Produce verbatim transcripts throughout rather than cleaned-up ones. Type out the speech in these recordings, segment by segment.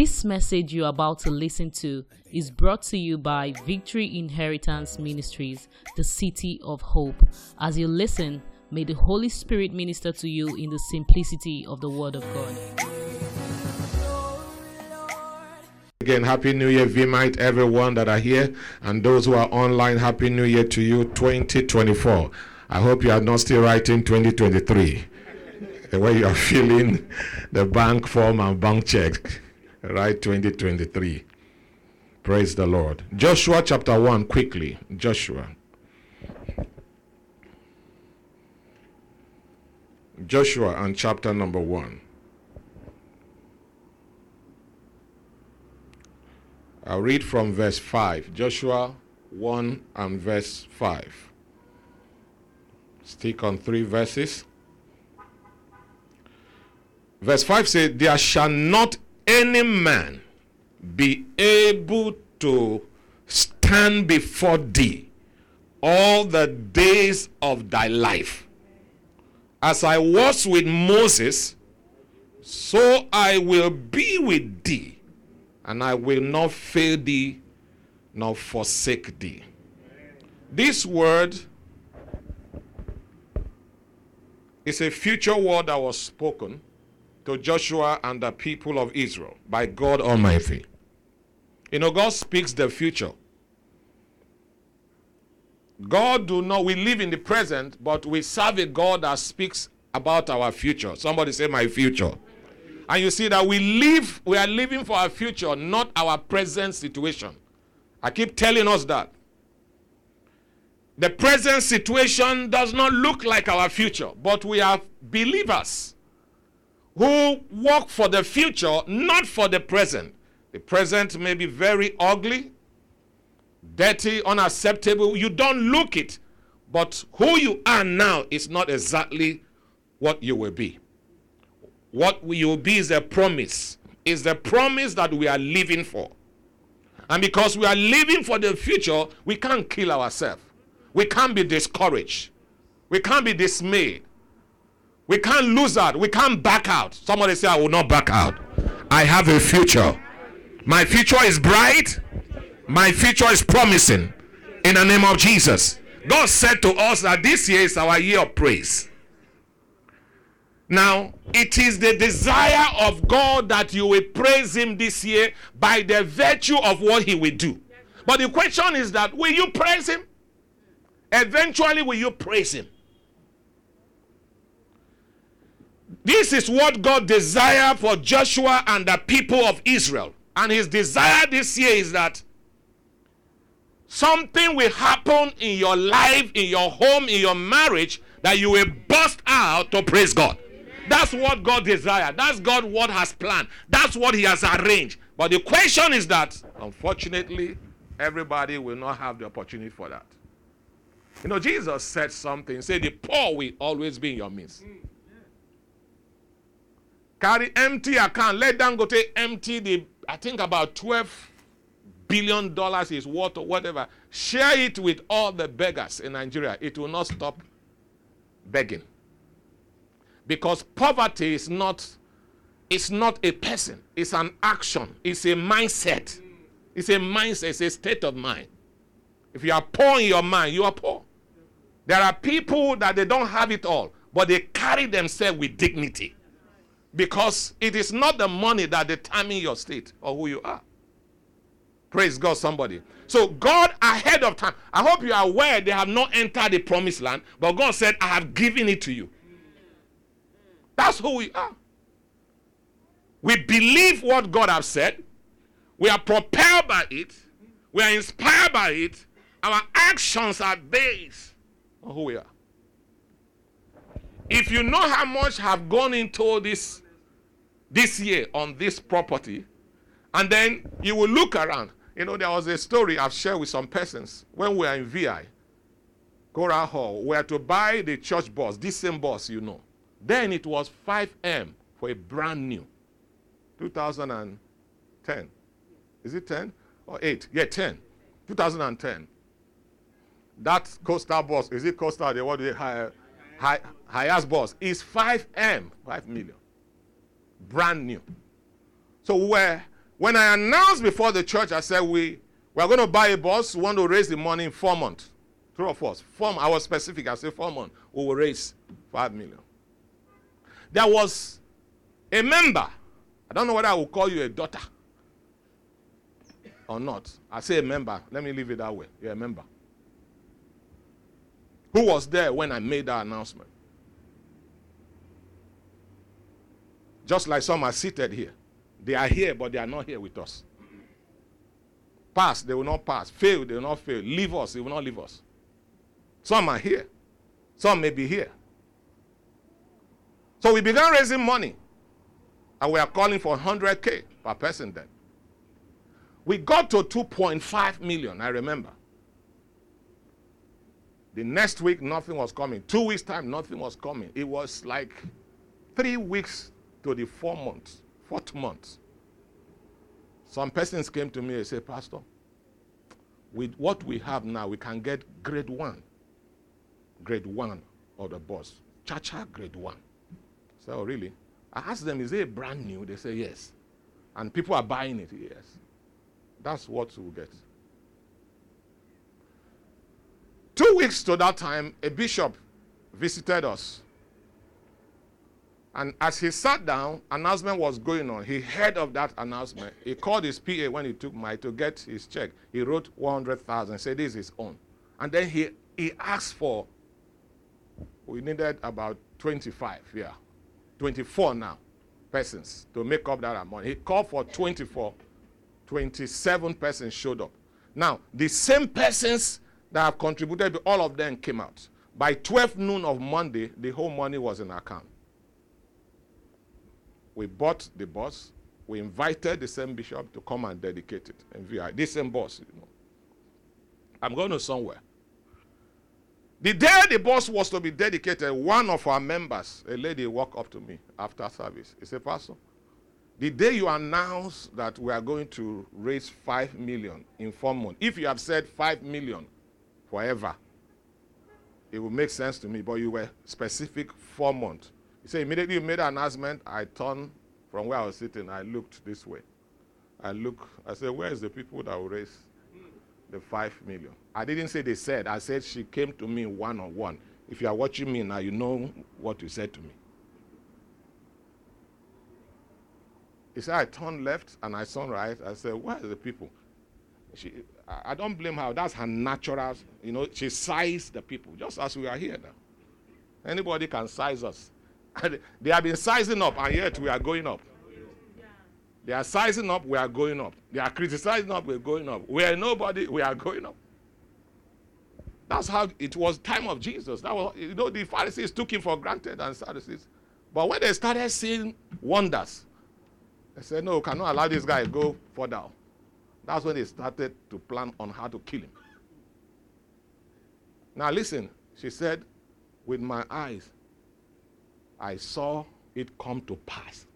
This message you're about to listen to is brought to you by Victory Inheritance Ministries, the City of Hope. As you listen, may the Holy Spirit minister to you in the simplicity of the Word of God. Again, Happy New Year, V-Mite, everyone that are here, and those who are online, Happy New Year to you, twenty twenty-four. I hope you are not still writing twenty twenty-three, the way you are filling the bank form and bank check. Right, twenty twenty-three. Praise the Lord. Joshua chapter one, quickly. Joshua. Joshua and chapter number one. I'll read from verse five. Joshua one and verse five. Stick on three verses. Verse five says, "There shall not any man be able to stand before thee all the days of thy life. As I was with Moses, so I will be with thee, and I will not fail thee, nor forsake thee." This word is a future word that was spoken to Joshua and the people of Israel by God Almighty. You know, God speaks the future. God do not, we live in the present, but we serve a God that speaks about our future. Somebody say, "My future." And you see that we live, we are living for our future, not our present situation. I keep telling us that. The present situation does not look like our future, but we are believers who work for the future, not for the present. The present may be very ugly, dirty, unacceptable. You don't look it, but who you are now is not exactly what you will be. What you will be is a promise. It's the promise that we are living for. And because we are living for the future, we can't kill ourselves. We can't be discouraged. We can't be dismayed. We can't lose out. We can't back out. Somebody say, "I will not back out. I have a future. My future is bright. My future is promising." In the name of Jesus. God said to us that this year is our year of praise. Now, it is the desire of God that you will praise Him this year by the virtue of what He will do. But the question is that, will you praise Him? Eventually, will you praise Him? This is what God desired for Joshua and the people of Israel. And His desire this year is that something will happen in your life, in your home, in your marriage, that you will burst out to praise God. That's what God desired. That's God what has planned. That's what He has arranged. But the question is that, unfortunately, everybody will not have the opportunity for that. You know, Jesus said something. He said, "The poor will always be in your midst." Carry empty account. Let Dangote empty the, I think about twelve billion dollars is worth or whatever. Share it with all the beggars in Nigeria. It will not stop begging. Because poverty is not, it's not a person. It's an action. It's a mindset. It's a mindset. It's a state of mind. If you are poor in your mind, you are poor. There are people that they don't have it all, but they carry themselves with dignity. Because it is not the money that determines your state or who you are. Praise God, somebody. So God ahead of time. I hope you are aware they have not entered the promised land, but God said, "I have given it to you." That's who we are. We believe what God has said. We are propelled by it. We are inspired by it. Our actions are based on who we are. If you know how much have gone into this this year on this property, and then you will look around. You know, there was a story I've shared with some persons when we were in V I, Gora Hall. We had to buy the church bus, this same bus, you know. Then it was five M for a brand new. two thousand ten. Is it ten? Or eight? Yeah, ten. two thousand ten. That coastal bus, is it coastal? They what do they hire? High, highest boss is five M, five million, brand new. So where When I announced before the church, I said, we, we are going to buy a bus. We want to raise the money in four months. Three or four. Four, I was specific. I said, four months. We will raise five million. There was a member. I don't know whether I will call you a daughter or not. I say a member. Let me leave it that way. You're a member. Who was there when I made that announcement? Just like some are seated here. They are here, but they are not here with us. Pass, they will not pass. Fail, they will not fail. Leave us, they will not leave us. Some are here. Some may be here. So we began raising money. And we are calling for one hundred K per person then. We got to two point five million, I remember. The next week, nothing was coming. Two weeks' time, nothing was coming. It was like three weeks to the four months. Fourth month, some persons came to me and said, Pastor, with what we have now, we can get grade one, grade one of the bus, cha-cha grade one. I said, oh, really? I asked them, is it brand new? They say, yes. And people are buying it, yes. That's what we'll get. Two weeks to that time, a bishop visited us. And as he sat down, announcement was going on. He heard of that announcement. He called his P A when he took my to get his check. He wrote one hundred thousand, said this is his own. And then he, he asked for, we needed about twenty-five, yeah, twenty-four now, persons to make up that amount. He called for twenty-four, twenty-seven persons showed up. Now, the same persons that have contributed, all of them came out. By twelve noon of Monday, the whole money was in our account. We bought the bus. We invited the same bishop to come and dedicate it in V I. This same bus, you know. I'm going to somewhere. The day the bus was to be dedicated, one of our members, a lady, walked up to me after service. He said, Pastor, the day you announce that we are going to raise five million in four months, if you have said five million forever, it will make sense to me. But you were specific four months. So immediately you made an announcement, I turned from where I was sitting, I looked this way. I look, I said, where is the people that will raise the five million? I didn't say they said, I said she came to me one on one. If you are watching me now, you know what you said to me. He said, I turned left and I turned right. I said, where are the people? She, I don't blame her, that's her natural, you know, she sized the people, just as we are here now. Anybody can size us. They have been sizing up, and yet we are going up. Yeah. They are sizing up, we are going up. They are criticizing up, we are going up. We are nobody, we are going up. That's how it was time of Jesus. That was, you know, the Pharisees took him for granted and Sadducees. But when they started seeing wonders, they said, no, we cannot allow this guy to go further. That's when they started to plan on how to kill him. Now listen, she said, with my eyes, I saw it come to pass.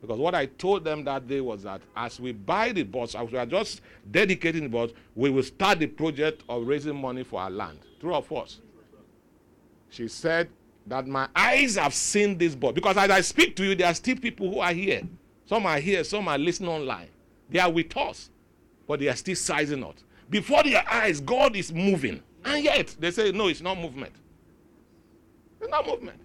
Because what I told them that day was that as we buy the bus, as we are just dedicating the bus, we will start the project of raising money for our land. True or false? She said that my eyes have seen this bus. Because as I speak to you, there are still people who are here. Some are here, some are listening online. They are with us, but they are still sizing out. Before their eyes, God is moving. And yet, they say, no, it's not movement. It's not movement.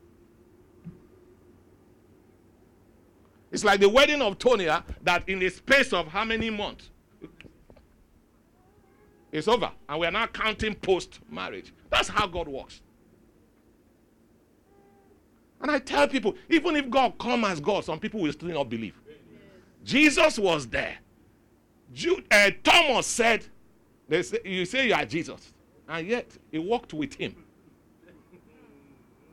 It's like the wedding of Tonia that in the space of how many months? It's over. And we are now counting post-marriage. That's how God works. And I tell people, even if God comes as God, some people will still not believe. Yes. Jesus was there. Jude, uh, Thomas said, they say, you say you are Jesus. And yet, he walked with him.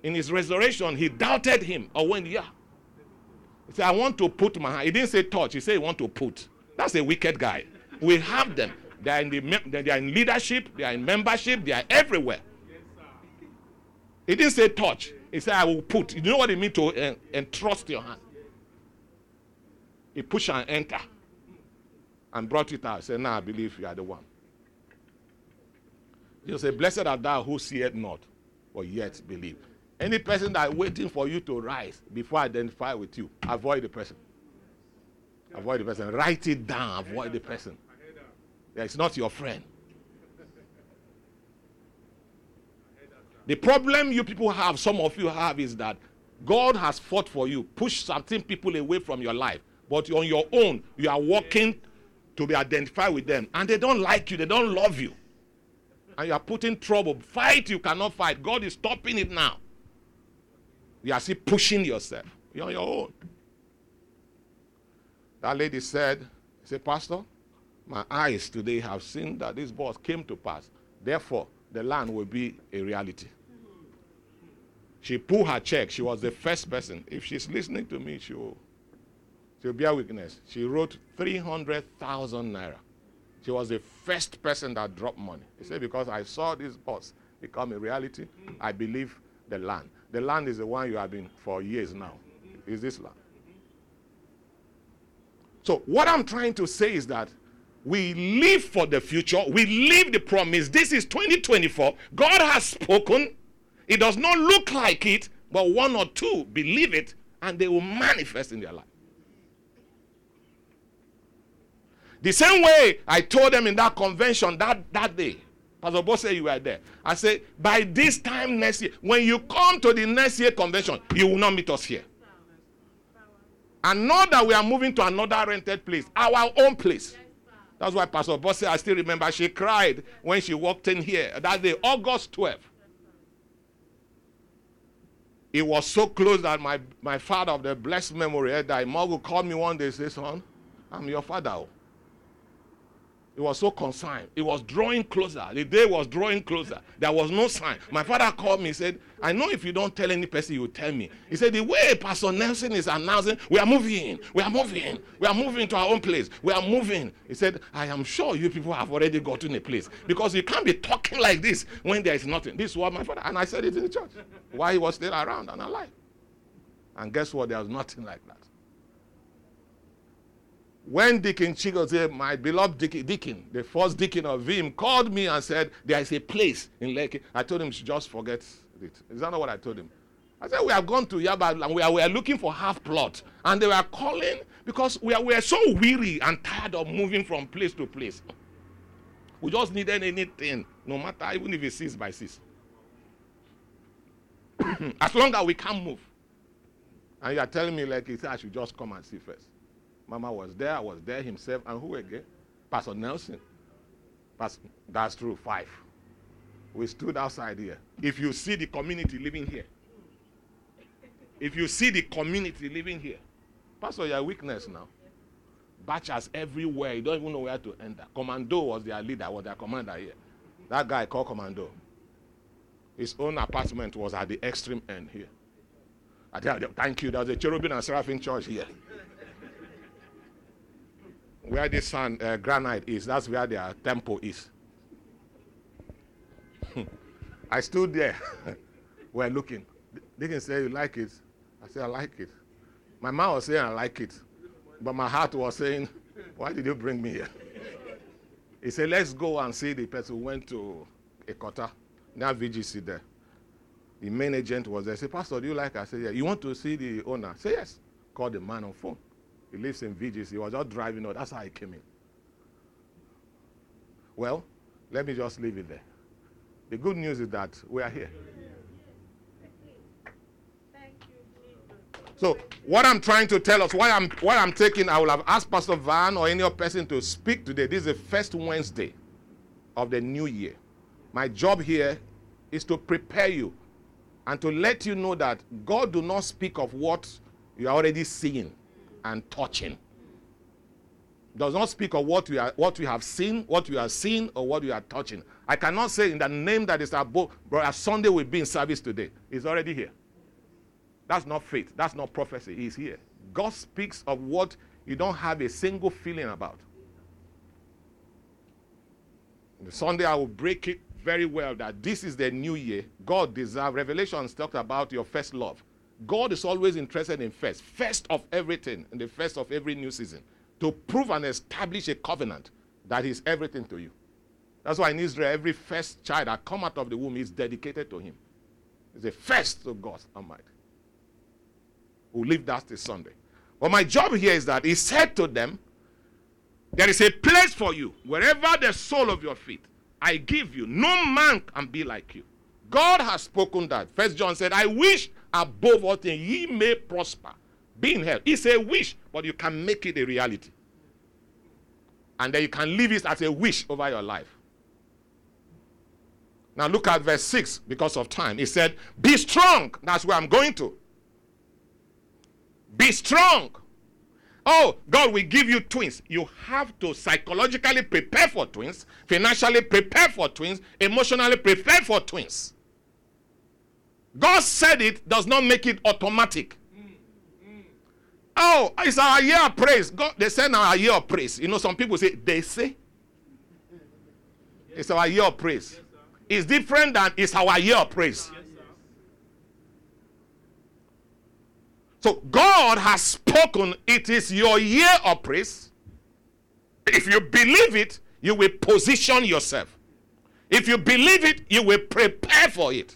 In his resurrection, he doubted him. Or when, yeah. He said, I want to put my hand. He didn't say touch. He said, I want to put. That's a wicked guy. We have them. They are in, the mem- they are in leadership. They are in membership. They are everywhere. Yes, sir. He didn't say touch. He said, I will put. You know what it means to en- entrust your hand? He pushed and enter and brought it out. He said, now nah, I believe you are the one. He said, blessed art thou who seeth not, but yet believe. Any person that is waiting for you to rise before I identify with you, avoid the person. Avoid the person. Write it down. Avoid the person. Yeah, it's not your friend. The problem you people have, some of you have, is that God has fought for you. Push certain people away from your life. But on your own, you are working to be identified with them. And they don't like you. They don't love you. And you are put in trouble. Fight, you cannot fight. God is stopping it now. You are still pushing yourself. You're on your own. That lady said, she said, Pastor, my eyes today have seen that this boss came to pass. Therefore, the land will be a reality. She pulled her check. She was the first person. If she's listening to me, she will, she'll bear witness. She wrote three hundred thousand naira. She was the first person that dropped money. She said, because I saw this boss become a reality, I believe the land. The land is the one you have been for years now. Is this land. So what I'm trying to say is that we live for the future. We live the promise. This is twenty twenty-four. God has spoken. It does not look like it, but one or two believe it, and they will manifest in their life. The same way I told them in that convention that, that day, Pastor Bose said you were there. I said, by this time next year, when you come to the next year convention, you will not meet us here. And not that we are moving to another rented place, our own place. That's why Pastor Bose, I still remember, she cried when she walked in here that day, August twelfth. It was so close that my, my father of the blessed memory, Edai Mogu, called me one day and said, son, I'm your father. It was so consigned. It was drawing closer. The day was drawing closer. There was no sign. My father called me and said, I know if you don't tell any person, you will tell me. He said, the way Pastor Nelson is announcing, we are moving in. We are moving in. We are moving to our own place. We are moving. He said, I am sure you people have already gotten a place. Because you can't be talking like this when there is nothing. This is what my father, and I said it in the church, while he was still around and alive. And guess what? There was nothing like that. When Deacon Chigozé, my beloved Deacon, Deacon, the first Deacon of V I M, called me and said, there is a place in Lekki. I told him, just forget it. Is that not what I told him? I said, we have gone to Yaba and we are, we are looking for half plot. And they were calling because we are, we are so weary and tired of moving from place to place. We just needed anything, no matter, even if it's six by six. As long as we can't move. And you are telling me, like, he said, I should just come and see first. Mama was there, I was there himself, and who again? Pastor Nelson. Pastor, that's true, five. We stood outside here. If you see the community living here, if you see the community living here, Pastor, your weakness now. Batchers everywhere, you don't even know where to enter. Commando was their leader, was their commander here. That guy called Commando. His own apartment was at the extreme end here. I tell you, thank you, there was a cherubim and seraphim church here. Where this sand, uh, granite is, that's where their temple is. I stood there. We're looking. They can say, you like it? I said, I like it. My mouth was saying, I like it. But my heart was saying, why did you bring me here? He said, let's go and see the person who went to Ekota, now V G C there. The main agent was there. I said, Pastor, do you like it? I said, yeah. You want to see the owner? I said, yes. Call the man on phone. He lives in V G C. He was just driving out. That's how I came in. Well, let me just leave it there. The good news is that we are here. So what I'm trying to tell us, why I'm why I'm taking, I will have asked Pastor Van or any other person to speak today. This is the first Wednesday of the new year. My job here is to prepare you and to let you know that God do not speak of what you are already seeing and touching. Does not speak of what we are, what we have seen, what we are seeing, or what we are touching. I cannot say in the name that is above, brother Sunday will be in service today. He's already here. That's not faith. That's not prophecy. He's here. God speaks of what you don't have a single feeling about. The Sunday I will break it very well that this is the new year. God desires. Revelations talked about your first love. God is always interested in first, first of everything, in the first of every new season, to prove and establish a covenant that is everything to you. That's why in Israel, every first child that comes out of the womb is dedicated to him. It's a first to God Almighty. We'll leave that till Sunday. But my job here is that he said to them, there is a place for you. Wherever the sole of your feet, I give you. No man can be like you. God has spoken that. First John said, I wish above all things ye may prosper, be in health. It's a wish, but you can make it a reality. And then you can leave it as a wish over your life. Now look at verse six because of time. He said, be strong. That's where I'm going to. Be strong. Oh, God will give you twins. You have to psychologically prepare for twins, financially prepare for twins, emotionally prepare for twins. God said it does not make it automatic. Mm-hmm. Oh, it's our year of praise. God, they say our year of praise. You know, some people say, they say. It's our year of praise. Yes, it's different than it's our year of praise. Yes, so God has spoken. It is your year of praise. If you believe it, you will position yourself. If you believe it, you will prepare for it.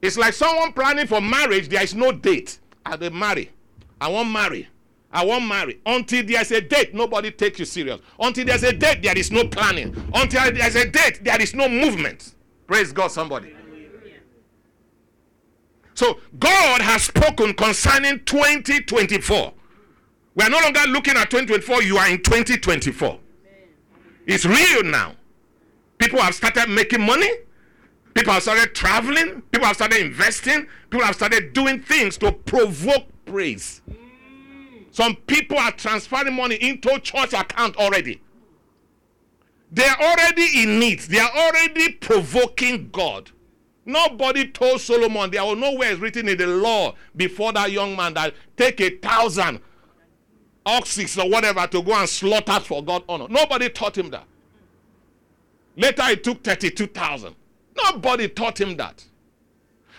It's like someone planning for marriage. There is no date. I will marry. I won't marry. I won't marry. Until there's a date, nobody takes you serious. Until there's a date, there is no planning. Until there's a date, there is no movement. Praise God, somebody. So God has spoken concerning twenty twenty-four. We are no longer looking at twenty twenty-four. You are in twenty twenty-four. It's real now. People have started making money. People have started traveling. People have started investing. People have started doing things to provoke praise. Some people are transferring money into church account already. They are already in need. They are already provoking God. Nobody told Solomon, there was nowhere it's written in the law before that young man that take a thousand oxes or whatever to go and slaughter for God's honor. Nobody taught him that. Later it took thirty-two thousand. Nobody taught him that.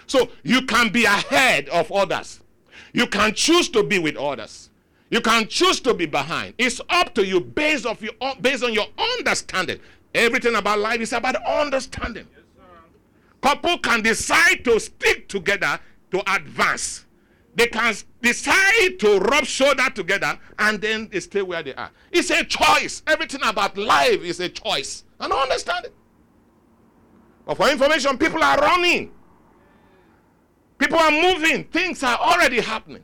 So you can be ahead of others. You can choose to be with others. You can choose to be behind. It's up to you based, of your, based on your understanding. Everything about life is about understanding. Couple can decide to stick together to advance. They can decide to rub shoulder together and then they stay where they are. It's a choice. Everything about life is a choice. And I understand it. But for information, people are running. People are moving. Things are already happening.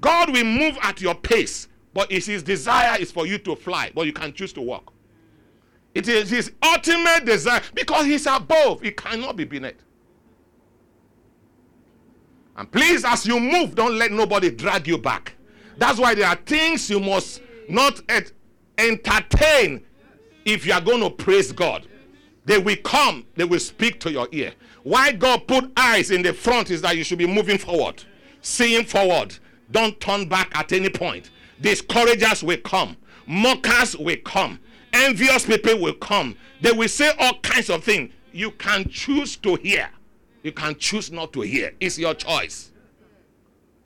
God will move at your pace, but his desire is for you to fly, but you can choose to walk. It is his ultimate desire. Because he's above, he cannot be beneath. And please, as you move, don't let nobody drag you back. That's why there are things you must not et- entertain if you are going to praise God. They will come, they will speak to your ear. Why God put eyes in the front is that you should be moving forward, seeing forward. Don't turn back at any point. Discouragers will come. Mockers will come. Envious people will come. They will say all kinds of things. You can choose to hear. You can choose not to hear. It's your choice.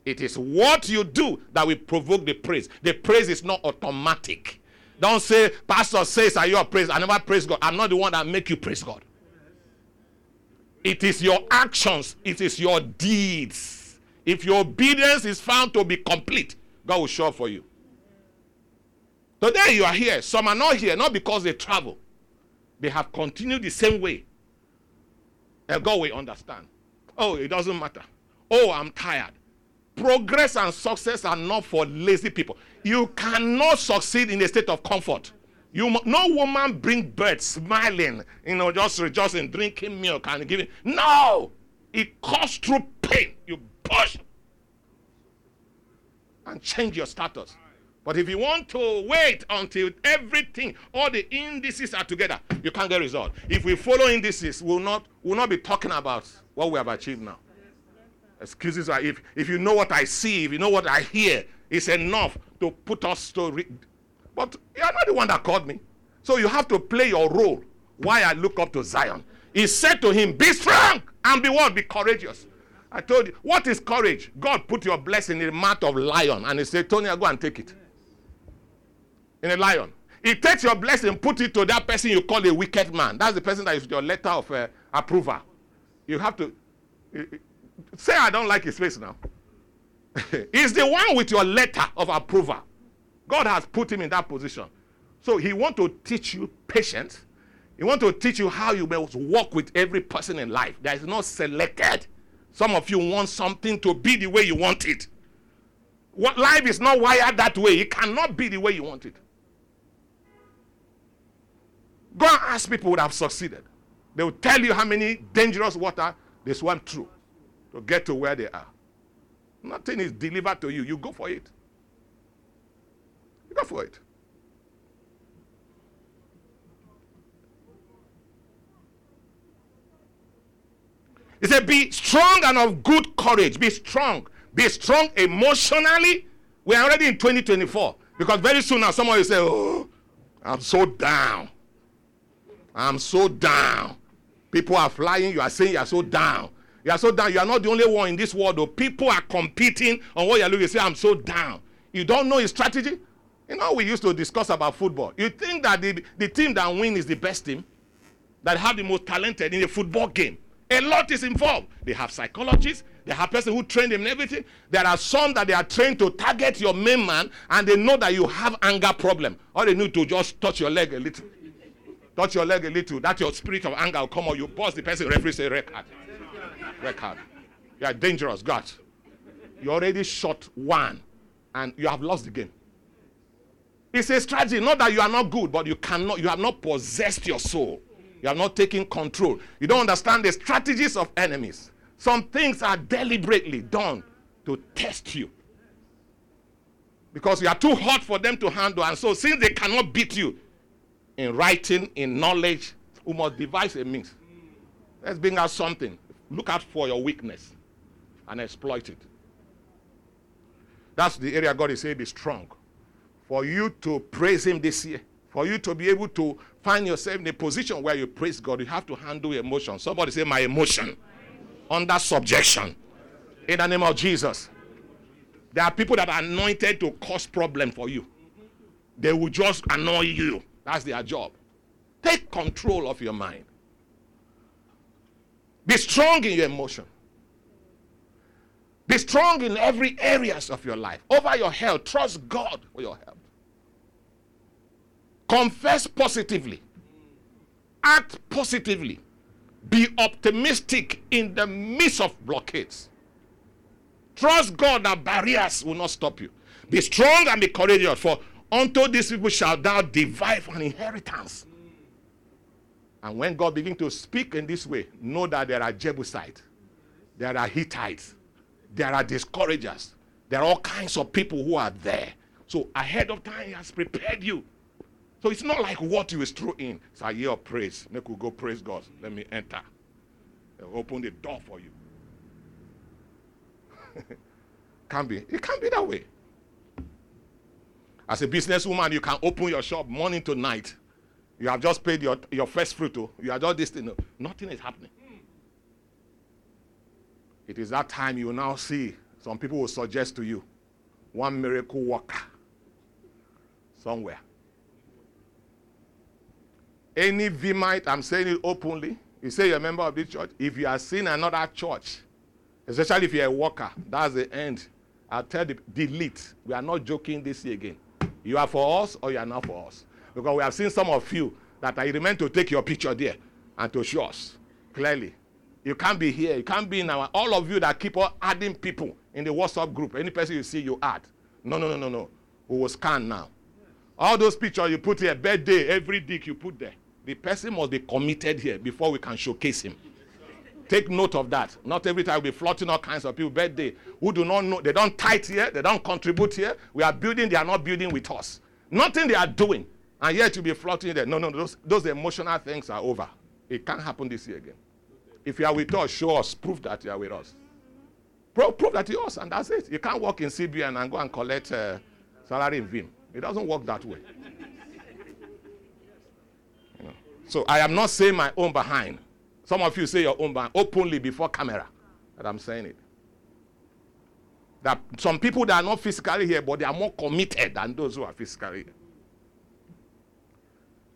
It is what you do that will provoke the praise. The praise is not automatic. Don't say, Pastor says, are you praise? I never praise God. I'm not the one that make you praise God. It is your actions. It is your deeds. If your obedience is found to be complete, God will show up for you. Today you are here. Some are not here, not because they travel. They have continued the same way. And God will understand. Oh, it doesn't matter. Oh, I'm tired. Progress and success are not for lazy people. You cannot succeed in a state of comfort. You no woman bring birth smiling, you know, just rejoicing, drinking milk and giving. No! It comes through pain. You push and change your status. But if you want to wait until everything, all the indices are together, you can't get results. If we follow indices, we'll not, we'll not be talking about what we have achieved now. Excuses are, if, if you know what I see, if you know what I hear, it's enough to put us to... Re- but you're not the one that called me. So you have to play your role. Why I look up to Zion. He said to him, be strong and be what? Be courageous. I told you, what is courage? God put your blessing in the mouth of lion and he said, Tony, go and take it. In a lion. He takes your blessing and put it to that person you call a wicked man. That's the person that is your letter of uh, approval. You have to uh, say, I don't like his face now. He's the one with your letter of approval. God has put him in that position. So he wants to teach you patience. He wants to teach you how you must walk with every person in life. That is not selected. Some of you want something to be the way you want it. What life is not wired that way. It cannot be the way you want it. Go and ask people who have succeeded. They will tell you how many dangerous water they swam through to get to where they are. Nothing is delivered to you. You go for it. You go for it. He said, be strong and of good courage. Be strong. Be strong emotionally. We are already in twenty twenty-four. Because very soon now someone will say, oh, I'm so down. I'm so down. People are flying. You are saying you are so down. You are so down. You are not the only one in this world, though. People are competing on what you are looking. You say, I'm so down. You don't know his strategy? You know, we used to discuss about football. You think that the, the team that wins is the best team, that have the most talented in a football game. A lot is involved. They have psychologists. They have person who train them and everything. There are some that they are trained to target your main man, and they know that you have anger problem. All they need to just touch your leg a little. Touch your leg a little. That your spirit of anger will come out. You boss the person, referee say, red card. Red card. You are dangerous, God. You already shot one, and you have lost the game. It's a strategy. Not that you are not good, but you cannot. You have not possessed your soul. You have not taken control. You don't understand the strategies of enemies. Some things are deliberately done to test you. Because you are too hot for them to handle. And so since they cannot beat you in writing, in knowledge, we must devise a means. Let's bring out something. Look out for your weakness and exploit it. That's the area God is saying be strong. For you to praise him this year, for you to be able to find yourself in a position where you praise God, you have to handle emotion. Somebody say, my emotion. Under subjection. In the name of Jesus. There are people that are anointed to cause problem for you. They will just annoy you. That's their job. Take control of your mind. Be strong in your emotion. Be strong in every areas of your life. Over your health, trust God for your health. Confess positively. Act positively. Be optimistic in the midst of blockades. Trust God that barriers will not stop you. Be strong and be courageous, for unto these people shall thou divide an inheritance. And when God begins to speak in this way, know that there are Jebusites, there are Hittites, there are discouragers, there are all kinds of people who are there. So ahead of time, he has prepared you. So it's not like what you is through in. It's a year of praise. Make we go praise God. Let me enter. They'll open the door for you. Can be. It can't be that way. As a businesswoman, you can open your shop morning to night. You have just paid your, your first fruit. You are just this thing. Nothing is happening. It is that time you now see some people will suggest to you one miracle worker somewhere. Any V-Mite, I'm saying it openly. You say you're a member of this church. If you are seeing another church, especially if you're a worker, that's the end. I'll tell you, delete. We are not joking this year again. You are for us or you are not for us. Because we have seen some of you that I meant to take your picture there and to show us clearly. You can't be here. You can't be in our. All of you that keep on adding people in the WhatsApp group, any person you see, you add. No, no, no, no, no. We will scan now. All those pictures you put here, birthday, every dick you put there. The person must be committed here before we can showcase him. Take note of that. Not every time we'll be floating all kinds of people. Birthday, who do not know. They don't tithe here. They don't contribute here. We are building. They are not building with us. Nothing they are doing. And yet you'll be floating there. No, no, those, those emotional things are over. It can't happen this year again. If you are with us, show us. Prove that you are with us. Pro- prove that you are us. And that's it. You can't work in C B N and go and collect uh, salary in V I M. It doesn't work that way. So I am not saying my own behind. Some of you say your own behind openly before camera. That I'm saying it. That some people that are not physically here, but they are more committed than those who are physically here.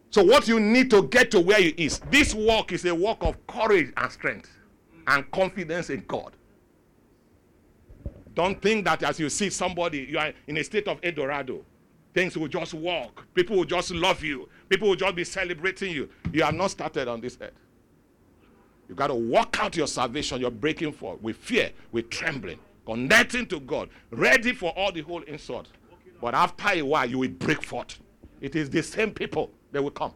So what you need to get to where you is, this walk is a walk of courage and strength and confidence in God. Don't think that as you see somebody, you are in a state of Eldorado. Things will just walk. People will just love you. People will just be celebrating you. You have not started on this earth. You got to walk out your salvation. You're breaking forth with fear, with trembling, connecting to God, ready for all the whole insult. But after a while, you will break forth. It is the same people that will come.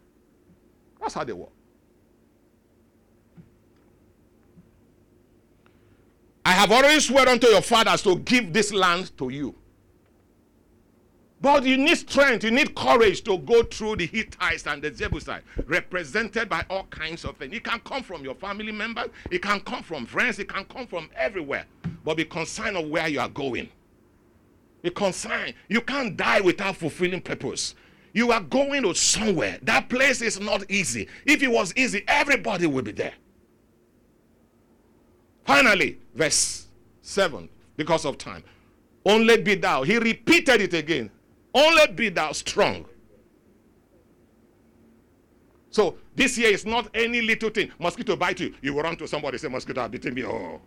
That's how they work. I have already sworn unto your fathers to give this land to you. But you need strength, you need courage to go through the Hittites and the Jebusites, represented by all kinds of things. It can come from your family members, it can come from friends, it can come from everywhere. But be concerned of where you are going. Be concerned. You can't die without fulfilling purpose. You are going to somewhere. That place is not easy. If it was easy, everybody would be there. Finally, verse seven, because of time. Only be thou. He repeated it again. Only be thou strong. So this here is not any little thing. Mosquito bite you. You will run to somebody, say, mosquito are biting me. Oh.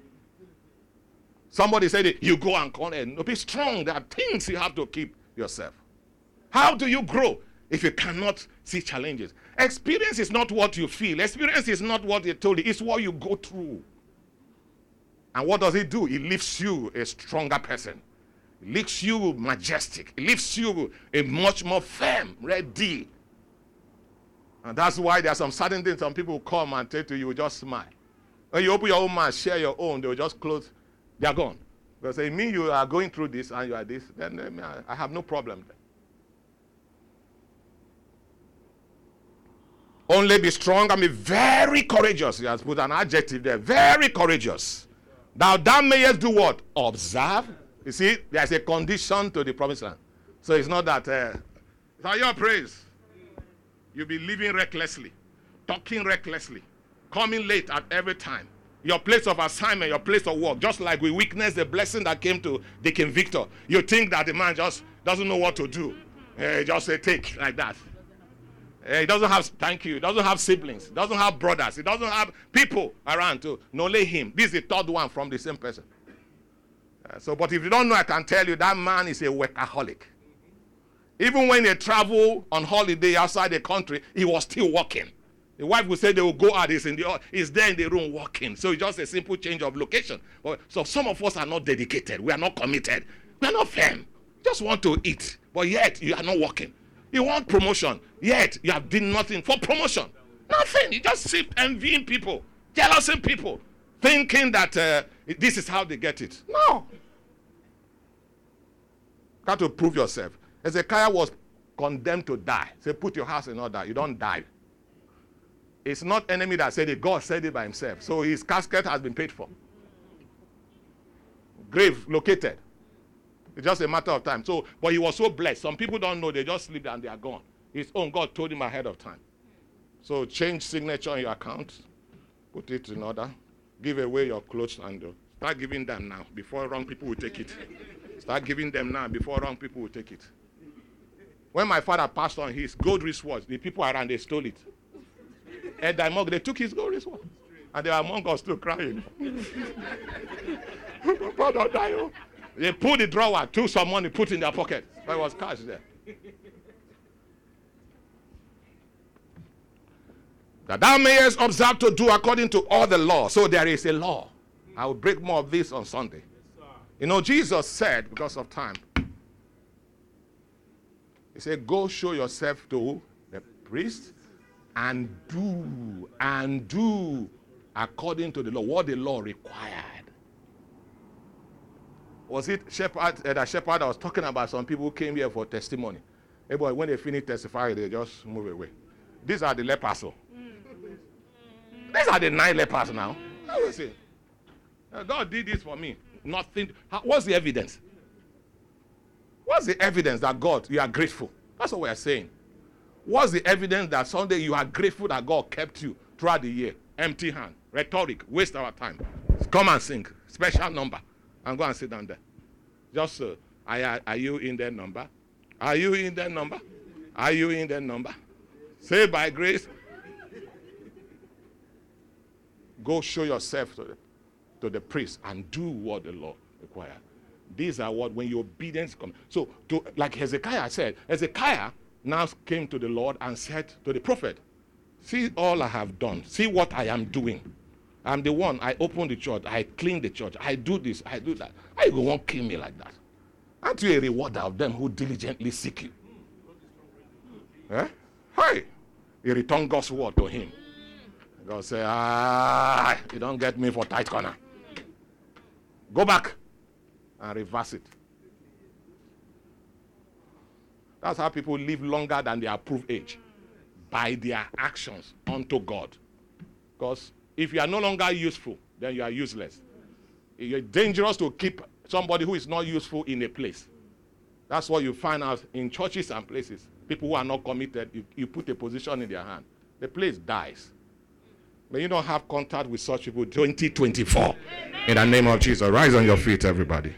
Somebody said it. You go and call it. Be strong. There are things you have to keep yourself. How do you grow if you cannot see challenges? Experience is not what you feel. Experience is not what they told you. It's what you go through. And what does it do? It leaves you a stronger person. It leaves you majestic. It leaves you a much more firm, ready. And that's why there are some certain things some people come and tell to you, just smile. When you open your own mouth, share your own, they will just close. They are gone. They'll say, me, you are going through this and you are this. Then I have no problem. Only be strong and be very courageous. He has put an adjective there. Very courageous. Now thou mayest do what? Observe. You see, there's a condition to the promised land. So it's not that. Uh, it's not your praise. You'll be living recklessly, talking recklessly, coming late at every time. Your place of assignment, your place of work. Just like we witnessed the blessing that came to Deacon Victor. You think that the man just doesn't know what to do. Uh, just say, take like that. He doesn't have, thank you, he doesn't have siblings, he doesn't have brothers, he doesn't have people around to knowledge him. This is the third one from the same person. Uh, so, but if you don't know, I can tell you that man is a workaholic. Even when they travel on holiday outside the country, he was still working. The wife would say they will go out, he's, in the, he's there in the room working. So it's just a simple change of location. But, so some of us are not dedicated, we are not committed, we are not firm. Just want to eat, but yet you are not working. You want promotion, yet you have done nothing for promotion. Nothing. You just sit envying people, jealousing people, thinking that uh, this is how they get it. No. Got to prove yourself. Hezekiah was condemned to die. Say, put your house in order. You don't die. It's not enemy that said it. God said it by himself. So his casket has been paid for. Grave located. It's just a matter of time. So, but he was so blessed. Some people don't know. They just sleep and they are gone. His own God told him ahead of time. So change signature on your account. Put it in order. Give away your clothes and uh, start giving them now before wrong people will take it. Start giving them now before wrong people will take it. When my father passed on his gold wristwatch, the people around, they stole it. At Dimog, they took his gold wristwatch. And they were among us still crying. They pulled the drawer, took some money, put in their pocket. There was cash there. That thou mayest observe to do according to all the law. So there is a law. I will break more of this on Sunday. Yes, you know, Jesus said, because of time, he said, go show yourself to the priest and do, and do according to the law, what the law requires. Was it shepherd, uh, that shepherd I was talking about? Some people who came here for testimony. Hey boy, when they finish testifying, they just move away. These are the lepers. Oh. These are the nine lepers now. God did this for me. Nothing. What's the evidence? What's the evidence that God, you are grateful? That's what we are saying. What's the evidence that someday you are grateful that God kept you throughout the year? Empty hand. Rhetoric. Waste our time. Come and sing. Special number. And go and sit down there. Just, uh, are, are you in that number? Are you in that number? Are you in that number? Saved by grace. Go show yourself to the, to the priest and do what the law requires. These are what, when your obedience comes. So, to, like Hezekiah said, Hezekiah now came to the Lord and said to the prophet, see all I have done. See what I am doing. I'm the one. I open the church. I clean the church. I do this. I do that. How you won't kill me like that? Aren't you a rewarder of them who diligently seek you? Eh? Hey! He returned God's word to him. God said, ah, you don't get me for tight corner. Go back and reverse it. That's how people live longer than their approved age. By their actions unto God. Because if you are no longer useful, then you are useless. It's dangerous to keep somebody who is not useful in a place. That's what you find out in churches and places. People who are not committed, you, you put a position in their hand. The place dies. May you not have contact with such people twenty twenty-four. Amen. In the name of Jesus. Rise on your feet, everybody.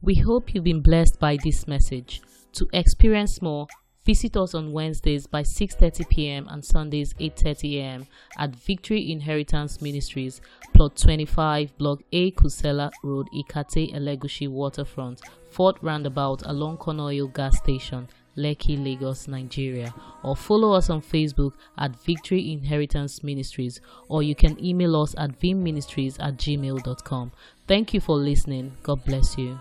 We hope you've been blessed by this message. To experience more, visit us on Wednesdays by six thirty p.m. and Sundays eight thirty a.m. at Victory Inheritance Ministries, Plot twenty-five, Block A, Kusela Road, Ikate, Elegushi Waterfront, Fort Roundabout, along Conoyo Gas Station, Lekki, Lagos, Nigeria. Or follow us on Facebook at Victory Inheritance Ministries, or you can email us at vimministries at gmail dot com. Thank you for listening. God bless you.